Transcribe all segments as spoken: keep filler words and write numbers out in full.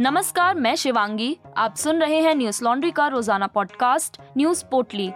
नमस्कार, मैं शिवांगी। आप सुन रहे हैं न्यूज लॉन्ड्री का रोजाना पॉडकास्ट न्यूज पोटली।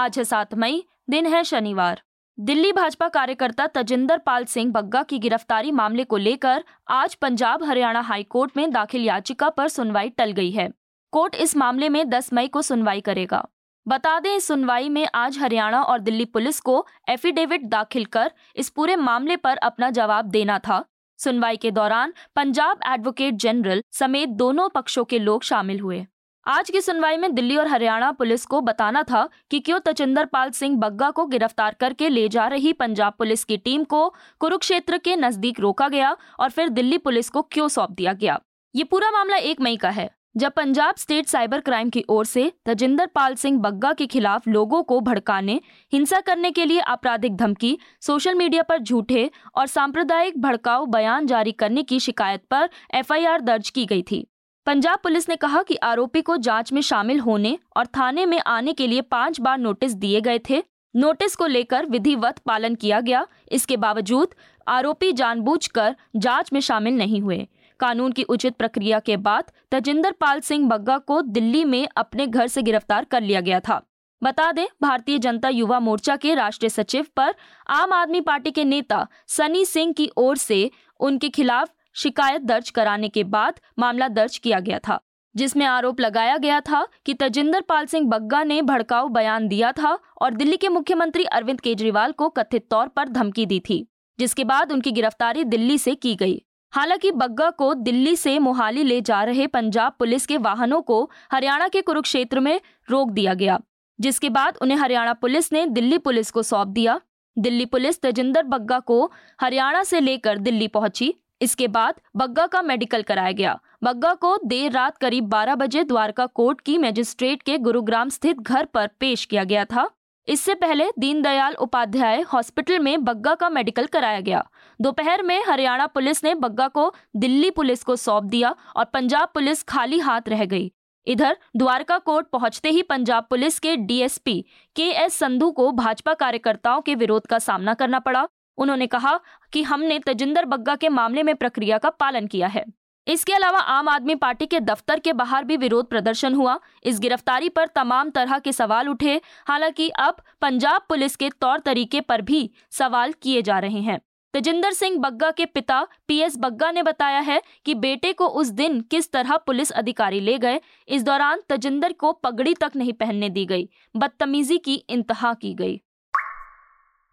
आज है सात मई, दिन है शनिवार। दिल्ली भाजपा कार्यकर्ता तजिंदर पाल सिंह बग्गा की गिरफ्तारी मामले को लेकर आज पंजाब हरियाणा हाईकोर्ट में दाखिल याचिका पर सुनवाई टल गई है। कोर्ट इस मामले में दस मई को सुनवाई करेगा। बता दें, इस सुनवाई में आज हरियाणा और दिल्ली पुलिस को एफिडेविट दाखिल कर इस पूरे मामले पर अपना जवाब देना था। सुनवाई के दौरान पंजाब एडवोकेट जनरल समेत दोनों पक्षों के लोग शामिल हुए। आज की सुनवाई में दिल्ली और हरियाणा पुलिस को बताना था कि क्यों तजिंदर पाल सिंह बग्गा को गिरफ्तार करके ले जा रही पंजाब पुलिस की टीम को कुरुक्षेत्र के नजदीक रोका गया और फिर दिल्ली पुलिस को क्यों सौंप दिया गया। ये पूरा मामला एक मई का है, जब पंजाब स्टेट साइबर क्राइम की ओर से तजिंदर पाल सिंह बग्गा के खिलाफ लोगों को भड़काने, हिंसा करने के लिए आपराधिक धमकी, सोशल मीडिया पर झूठे और सांप्रदायिक भड़काऊ बयान जारी करने की शिकायत पर एफ आई आर दर्ज की गई थी। पंजाब पुलिस ने कहा कि आरोपी को जांच में शामिल होने और थाने में आने के लिए पांच बार नोटिस दिए गए थे। नोटिस को लेकर विधिवत पालन किया गया। इसके बावजूद आरोपी जानबूझकर जांच में शामिल नहीं हुए। कानून की उचित प्रक्रिया के बाद तजिंदर पाल सिंह बग्गा को दिल्ली में अपने घर से गिरफ्तार कर लिया गया था। बता दें, भारतीय जनता युवा मोर्चा के राष्ट्रीय सचिव पर आम आदमी पार्टी के नेता सनी सिंह की ओर से उनके खिलाफ शिकायत दर्ज कराने के बाद मामला दर्ज किया गया था, जिसमें आरोप लगाया गया था कि तजिंदर पाल सिंह बग्गा ने भड़काऊ बयान दिया था और दिल्ली के मुख्यमंत्री अरविंद केजरीवाल को कथित तौर पर धमकी दी थी, जिसके बाद उनकी गिरफ्तारी दिल्ली से की गई। हालांकि बग्गा को दिल्ली से मोहाली ले जा रहे पंजाब पुलिस के वाहनों को हरियाणा के कुरुक्षेत्र में रोक दिया गया, जिसके बाद उन्हें हरियाणा पुलिस ने दिल्ली पुलिस को सौंप दिया। दिल्ली पुलिस तजिंदर बग्गा को हरियाणा से लेकर दिल्ली पहुंची। इसके बाद बग्गा का मेडिकल कराया गया। बग्गा को देर रात करीब बारह बजे द्वारका कोर्ट की मजिस्ट्रेट के गुरुग्राम स्थित घर पर पेश किया गया था। इससे पहले दीनदयाल उपाध्याय हॉस्पिटल में बग्गा का मेडिकल कराया गया। दोपहर में हरियाणा पुलिस ने बग्गा को दिल्ली पुलिस को सौंप दिया और पंजाब पुलिस खाली हाथ रह गई। इधर द्वारका कोर्ट पहुंचते ही पंजाब पुलिस के डी एस पी के एस संधू को भाजपा कार्यकर्ताओं के विरोध का सामना करना पड़ा। उन्होंने कहा कि हमने तजिंदर बग्गा के मामले में प्रक्रिया का पालन किया है। इसके अलावा आम आदमी पार्टी के दफ्तर के बाहर भी विरोध प्रदर्शन हुआ। इस गिरफ्तारी पर तमाम तरह के सवाल उठे। हालांकि अब पंजाब पुलिस के तौर तरीके पर भी सवाल किए जा रहे हैं। तजिंदर सिंह बग्गा के पिता पी एस बग्गा ने बताया है कि बेटे को उस दिन किस तरह पुलिस अधिकारी ले गए। इस दौरान तजिंदर को पगड़ी तक नहीं पहनने दी गई। बदतमीजी की इंतहा की गई।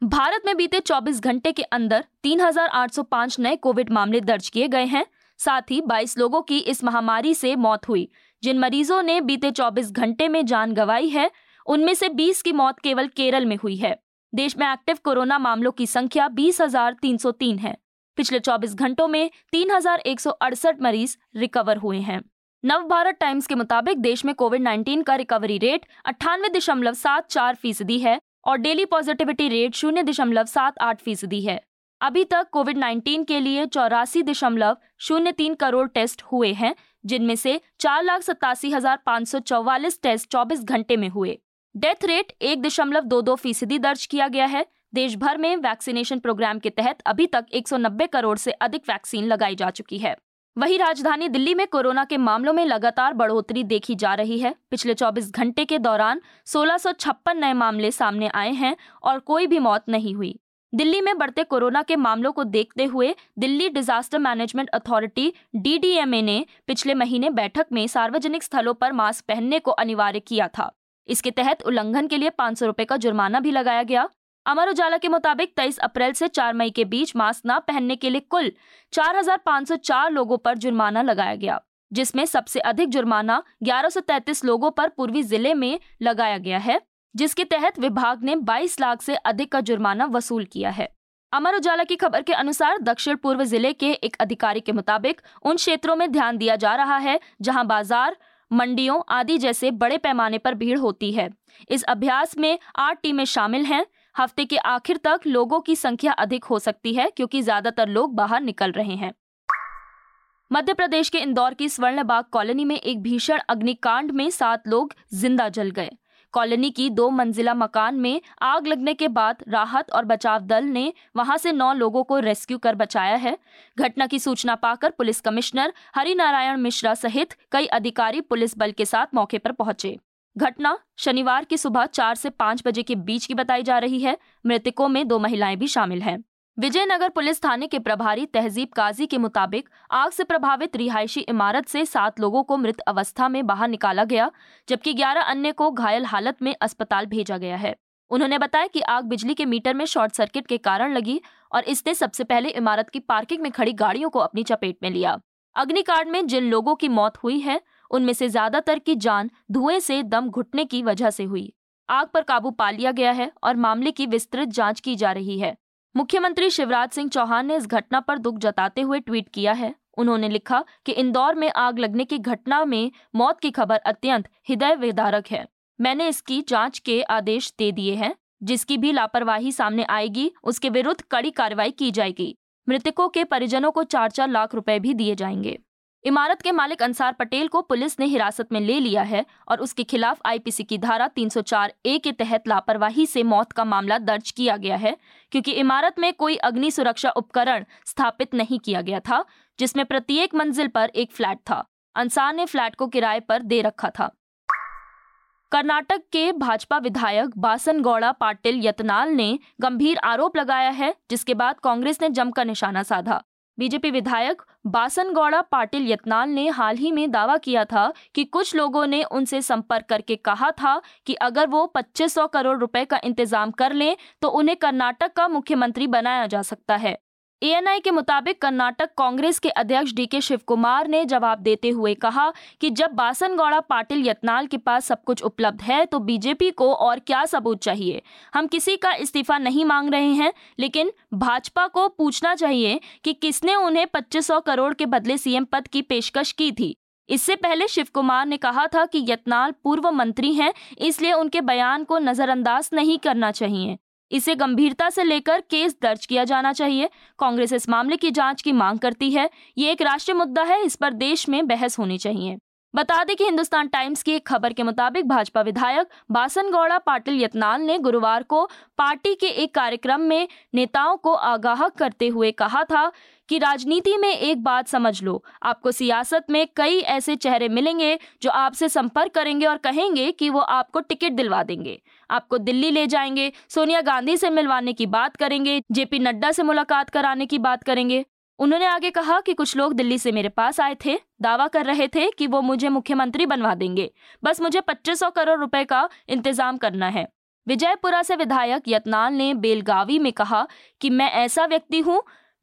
भारत में बीते चौबीस घंटे के अंदर तीन हज़ार आठ सौ पाँच नए कोविड मामले दर्ज किए गए हैं। साथ ही बाईस लोगों की इस महामारी से मौत हुई। जिन मरीजों ने बीते चौबीस घंटे में जान गंवाई है, उनमें से बीस की मौत केवल केरल में हुई है। देश में एक्टिव कोरोना मामलों की संख्या बीस हज़ार तीन सौ तीन है। पिछले चौबीस घंटों में तीन हज़ार एक सौ अड़सठ मरीज रिकवर हुए हैं। नव भारत टाइम्स के मुताबिक देश में कोविड उन्नीस का रिकवरी रेट अट्ठानवे दशमलव सात चार फीसदी है और डेली पॉजिटिविटी रेट शून्य दशमलव सात आठ फीसदी है। अभी तक कोविड उन्नीस के लिए चौरासी दशमलव शून्य तीन करोड़ टेस्ट हुए हैं, जिनमें से चार लाख सतासी हजार पाँच सौ चौवालीस टेस्ट चौबीस घंटे में हुए। डेथ रेट एक दशमलव दो दो फीसदी दर्ज किया गया है। देश भर में वैक्सीनेशन प्रोग्राम के तहत अभी तक एक सौ नब्बे करोड़ से अधिक वैक्सीन लगाई जा चुकी है। वहीं राजधानी दिल्ली में कोरोना के मामलों में लगातार बढ़ोतरी देखी जा रही है। पिछले चौबीस घंटे के दौरान सोलह सौ छप्पन नए मामले सामने आए हैं और कोई भी मौत नहीं हुई। दिल्ली में बढ़ते कोरोना के मामलों को देखते हुए Delhi disaster management authority D D M A ने पिछले महीने बैठक में सार्वजनिक स्थलों पर मास्क पहनने को अनिवार्य किया था। इसके तहत उल्लंघन के लिए पाँच सौ रुपये का जुर्माना भी लगाया गया। अमर उजाला के मुताबिक तेईस अप्रैल से चार मई के बीच मास्क न पहनने के लिए कुल चार हज़ार पाँच सौ चार लोगों पर जुर्माना लगाया गया, जिसमें सबसे अधिक जुर्माना ग्यारह सौ तैंतीस लोगों पर पूर्वी जिले में लगाया गया है, जिसके तहत विभाग ने बाईस लाख से अधिक का जुर्माना वसूल किया है। अमर उजाला की खबर के अनुसार दक्षिण पूर्व जिले के एक अधिकारी के मुताबिक उन क्षेत्रों में ध्यान दिया जा रहा है जहां बाजार, मंडियों आदि जैसे बड़े पैमाने पर भीड़ होती है। इस अभ्यास में आठ टीमें शामिल हैं। हफ्ते के आखिर तक लोगों की संख्या अधिक हो सकती है, क्योंकि ज्यादातर लोग बाहर निकल रहे हैं। मध्य प्रदेश के इंदौर की स्वर्णबाग कॉलोनी में एक भीषण अग्निकांड में सात लोग जिंदा जल गए। कॉलोनी की दो मंजिला मकान में आग लगने के बाद राहत और बचाव दल ने वहां से नौ लोगों को रेस्क्यू कर बचाया है। घटना की सूचना पाकर पुलिस कमिश्नर हरिनारायण मिश्रा सहित कई अधिकारी पुलिस बल के साथ मौके पर पहुंचे। घटना शनिवार की सुबह चार से पाँच बजे के बीच की बताई जा रही है। मृतकों में दो महिलाएं भी शामिल हैं। विजयनगर पुलिस थाने के प्रभारी तहजीब काजी के मुताबिक आग से प्रभावित रिहायशी इमारत से सात लोगों को मृत अवस्था में बाहर निकाला गया, जबकि ग्यारह अन्य को घायल हालत में अस्पताल भेजा गया है। उन्होंने बताया कि आग बिजली के मीटर में शॉर्ट सर्किट के कारण लगी और इसने सबसे पहले इमारत की पार्किंग में खड़ी गाड़ियों को अपनी चपेट में लिया। अग्निकांड में जिन लोगों की मौत हुई है उनमें से ज्यादातर की जान धुएं से दम घुटने की वजह से हुई। आग पर काबू पा लिया गया है और मामले की विस्तृत जांच की जा रही है। मुख्यमंत्री शिवराज सिंह चौहान ने इस घटना पर दुख जताते हुए ट्वीट किया है। उन्होंने लिखा कि इंदौर में आग लगने की घटना में मौत की खबर अत्यंत हृदय विदारक है। मैंने इसकी जांच के आदेश दे दिए हैं। जिसकी भी लापरवाही सामने आएगी उसके विरुद्ध कड़ी कार्रवाई की जाएगी। मृतकों के परिजनों को चार चार लाख रुपए भी दिए जाएंगे। इमारत के मालिक अंसार पटेल को पुलिस ने हिरासत में ले लिया है और उसके खिलाफ आईपीसी की धारा तीन सौ चार ए के तहत लापरवाही से मौत का मामला दर्ज किया गया है, क्योंकि इमारत में कोई अग्नि सुरक्षा उपकरण स्थापित नहीं किया गया था, जिसमें प्रत्येक मंजिल पर एक फ्लैट था। अंसार ने फ्लैट को किराए पर दे रखा था। कर्नाटक के भाजपा विधायक बासनगौड़ा पाटिल यत्नाल ने गंभीर आरोप लगाया है, जिसके बाद कांग्रेस ने जमकर निशाना साधा। बीजेपी विधायक बासनगौड़ा पाटिल यत्नाल ने हाल ही में दावा किया था कि कुछ लोगों ने उनसे संपर्क करके कहा था कि अगर वो पच्चीस सौ करोड़ रुपए का इंतजाम कर लें तो उन्हें कर्नाटक का मुख्यमंत्री बनाया जा सकता है। एएनआई के मुताबिक कर्नाटक कांग्रेस के अध्यक्ष डी के शिवकुमार ने जवाब देते हुए कहा कि जब बासनगौड़ा पाटिल यत्नाल के पास सब कुछ उपलब्ध है तो बीजेपी को और क्या सबूत चाहिए। हम किसी का इस्तीफा नहीं मांग रहे हैं, लेकिन भाजपा को पूछना चाहिए कि किसने उन्हें पच्चीस सौ करोड़ के बदले सीएम पद की पेशकश की थी। इससे पहले शिवकुमार ने कहा था कि यत्नाल पूर्व मंत्री हैं, इसलिए उनके बयान को नजरअंदाज नहीं करना चाहिए। इसे गंभीरता से लेकर केस दर्ज किया जाना चाहिए। कांग्रेस इस मामले की जांच की मांग करती है। ये एक राष्ट्रीय मुद्दा है, इस पर देश में बहस होनी चाहिए। बता दें कि हिंदुस्तान टाइम्स की एक खबर के मुताबिक भाजपा विधायक बासनगौड़ा पाटिल यत्नाल ने गुरुवार को पार्टी के एक कार्यक्रम में नेताओं को आगाह करते हुए कहा था कि राजनीति में एक बात समझ लो, आपको सियासत में कई ऐसे चेहरे मिलेंगे जो आपसे संपर्क करेंगे और कहेंगे कि वो आपको टिकट दिलवा देंगे, आपको दिल्ली ले जाएंगे, सोनिया गांधी से मिलवाने की बात करेंगे, जेपी नड्डा से मुलाकात कराने की बात करेंगे। उन्होंने आगे कहा कि कुछ लोग दिल्ली से मेरे पास आए थे, दावा कर रहे थे कि वो मुझे मुख्यमंत्री बनवा देंगे, बस मुझे पच्चीस सौ करोड़ रुपए का इंतजाम करना है। विजयपुरा से विधायक यत्नाल ने बेलगावी में कहा कि मैं ऐसा व्यक्ति हूं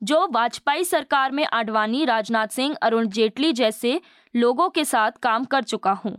जो वाजपेयी सरकार में आडवाणी, राजनाथ सिंह, अरुण जेटली जैसे लोगों के साथ काम कर चुका हूं।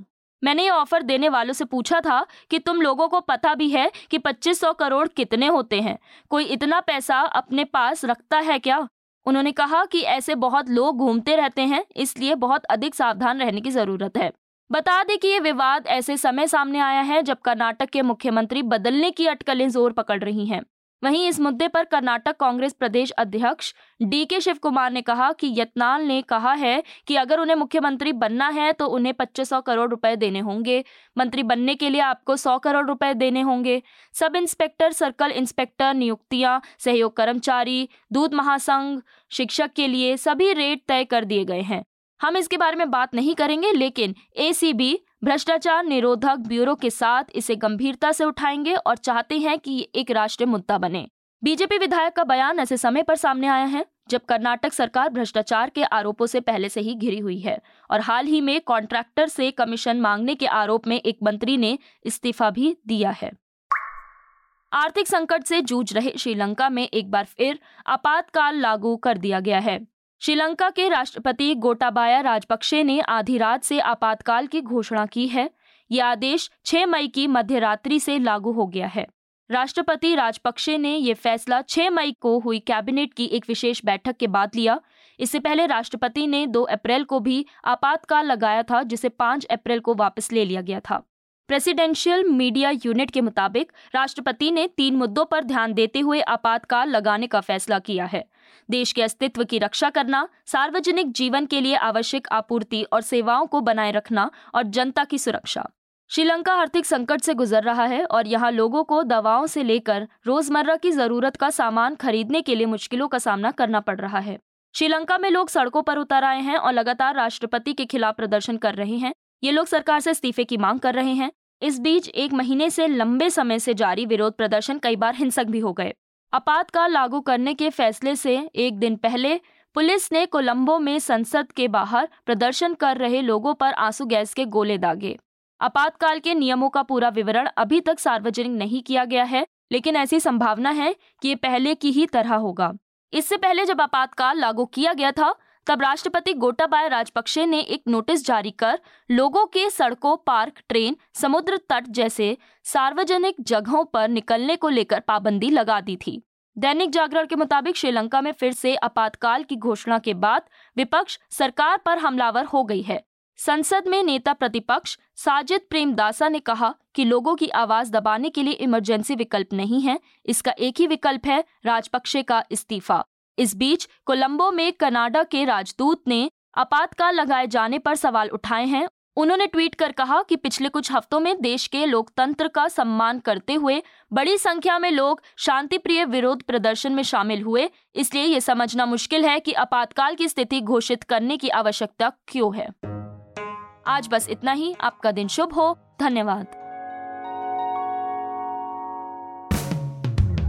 मैंने ये ऑफर देने वालों से पूछा था कि तुम लोगों को पता भी है कि पच्चीस सौ करोड़ कितने होते हैं, कोई इतना पैसा अपने पास रखता है क्या? उन्होंने कहा कि ऐसे बहुत लोग घूमते रहते हैं, इसलिए बहुत अधिक सावधान रहने की जरूरत है। बता दें कि ये विवाद ऐसे समय सामने आया है जब कर्नाटक के मुख्यमंत्री बदलने की अटकलें जोर पकड़ रही हैं। वहीं इस मुद्दे पर कर्नाटक कांग्रेस प्रदेश अध्यक्ष डी के शिवकुमार ने कहा कि यत्नाल ने कहा है कि अगर उन्हें मुख्यमंत्री बनना है तो उन्हें पच्चीस सौ करोड़ रुपए देने होंगे, मंत्री बनने के लिए आपको सौ करोड़ रुपए देने होंगे, सब इंस्पेक्टर, सर्कल इंस्पेक्टर नियुक्तियां, सहयोग कर्मचारी, दूध महासंघ, शिक्षक के लिए सभी रेट तय कर दिए गए हैं। हम इसके बारे में बात नहीं करेंगे, लेकिन एसीबी भ्रष्टाचार निरोधक ब्यूरो के साथ इसे गंभीरता से उठाएंगे और चाहते हैं कि ये एक राष्ट्रीय मुद्दा बने। बीजेपी विधायक का बयान ऐसे समय पर सामने आया है जब कर्नाटक सरकार भ्रष्टाचार के आरोपों से पहले से ही घिरी हुई है और हाल ही में कॉन्ट्रैक्टर से कमीशन मांगने के आरोप में एक मंत्री ने इस्तीफा भी दिया है। आर्थिक संकट से जूझ रहे श्रीलंका में एक बार फिर आपातकाल लागू कर दिया गया है। श्रीलंका के राष्ट्रपति गोटाबाया राजपक्षे ने आधी रात से आपातकाल की घोषणा की है। यह आदेश छह मई की मध्य रात्रि से लागू हो गया है। राष्ट्रपति राजपक्षे ने यह फैसला छह मई को हुई कैबिनेट की एक विशेष बैठक के बाद लिया। इससे पहले राष्ट्रपति ने दो अप्रैल को भी आपातकाल लगाया था, जिसे पाँच अप्रैल को वापस ले लिया गया था। प्रेसिडेंशियल मीडिया यूनिट के मुताबिक राष्ट्रपति ने तीन मुद्दों पर ध्यान देते हुए आपातकाल लगाने का फैसला किया है। देश के अस्तित्व की रक्षा करना, सार्वजनिक जीवन के लिए आवश्यक आपूर्ति और सेवाओं को बनाए रखना और जनता की सुरक्षा। श्रीलंका आर्थिक संकट से गुजर रहा है और यहां लोगों को दवाओं से लेकर रोजमर्रा की जरूरत का सामान खरीदने के लिए मुश्किलों का सामना करना पड़ रहा है। श्रीलंका में लोग सड़कों पर उतर आए हैं और लगातार राष्ट्रपति के खिलाफ प्रदर्शन कर रहे हैं। ये लोग सरकार से इस्तीफे की मांग कर रहे हैं। इस बीच एक महीने से लंबे समय से जारी विरोध प्रदर्शन कई बार हिंसक भी हो गए। आपातकाल लागू करने के फैसले से एक दिन पहले पुलिस ने कोलंबो में संसद के बाहर प्रदर्शन कर रहे लोगों पर आंसू गैस के गोले दागे। आपातकाल के नियमों का पूरा विवरण अभी तक सार्वजनिक नहीं किया गया है, लेकिन ऐसी संभावना है कि ये पहले की ही तरह होगा। इससे पहले जब आपातकाल लागू किया गया था, तब राष्ट्रपति गोटाबाया राजपक्षे ने एक नोटिस जारी कर लोगों के सड़कों, पार्क, ट्रेन, समुद्र तट जैसे सार्वजनिक जगहों पर निकलने को लेकर पाबंदी लगा दी थी। दैनिक जागरण के मुताबिक श्रीलंका में फिर से आपातकाल की घोषणा के बाद विपक्ष सरकार पर हमलावर हो गई है। संसद में नेता प्रतिपक्ष साजिद प्रेमदासा ने कहा कि लोगों की आवाज दबाने के लिए इमरजेंसी विकल्प नहीं है, इसका एक ही विकल्प है, राजपक्षे का इस्तीफा। इस बीच कोलंबो में कनाडा के राजदूत ने आपातकाल लगाए जाने पर सवाल उठाए हैं। उन्होंने ट्वीट कर कहा कि पिछले कुछ हफ्तों में देश के लोकतंत्र का सम्मान करते हुए बड़ी संख्या में लोग शांतिप्रिय विरोध प्रदर्शन में शामिल हुए, इसलिए ये समझना मुश्किल है कि आपातकाल की स्थिति घोषित करने की आवश्यकता क्यों है। आज बस इतना ही। आपका दिन शुभ हो। धन्यवाद।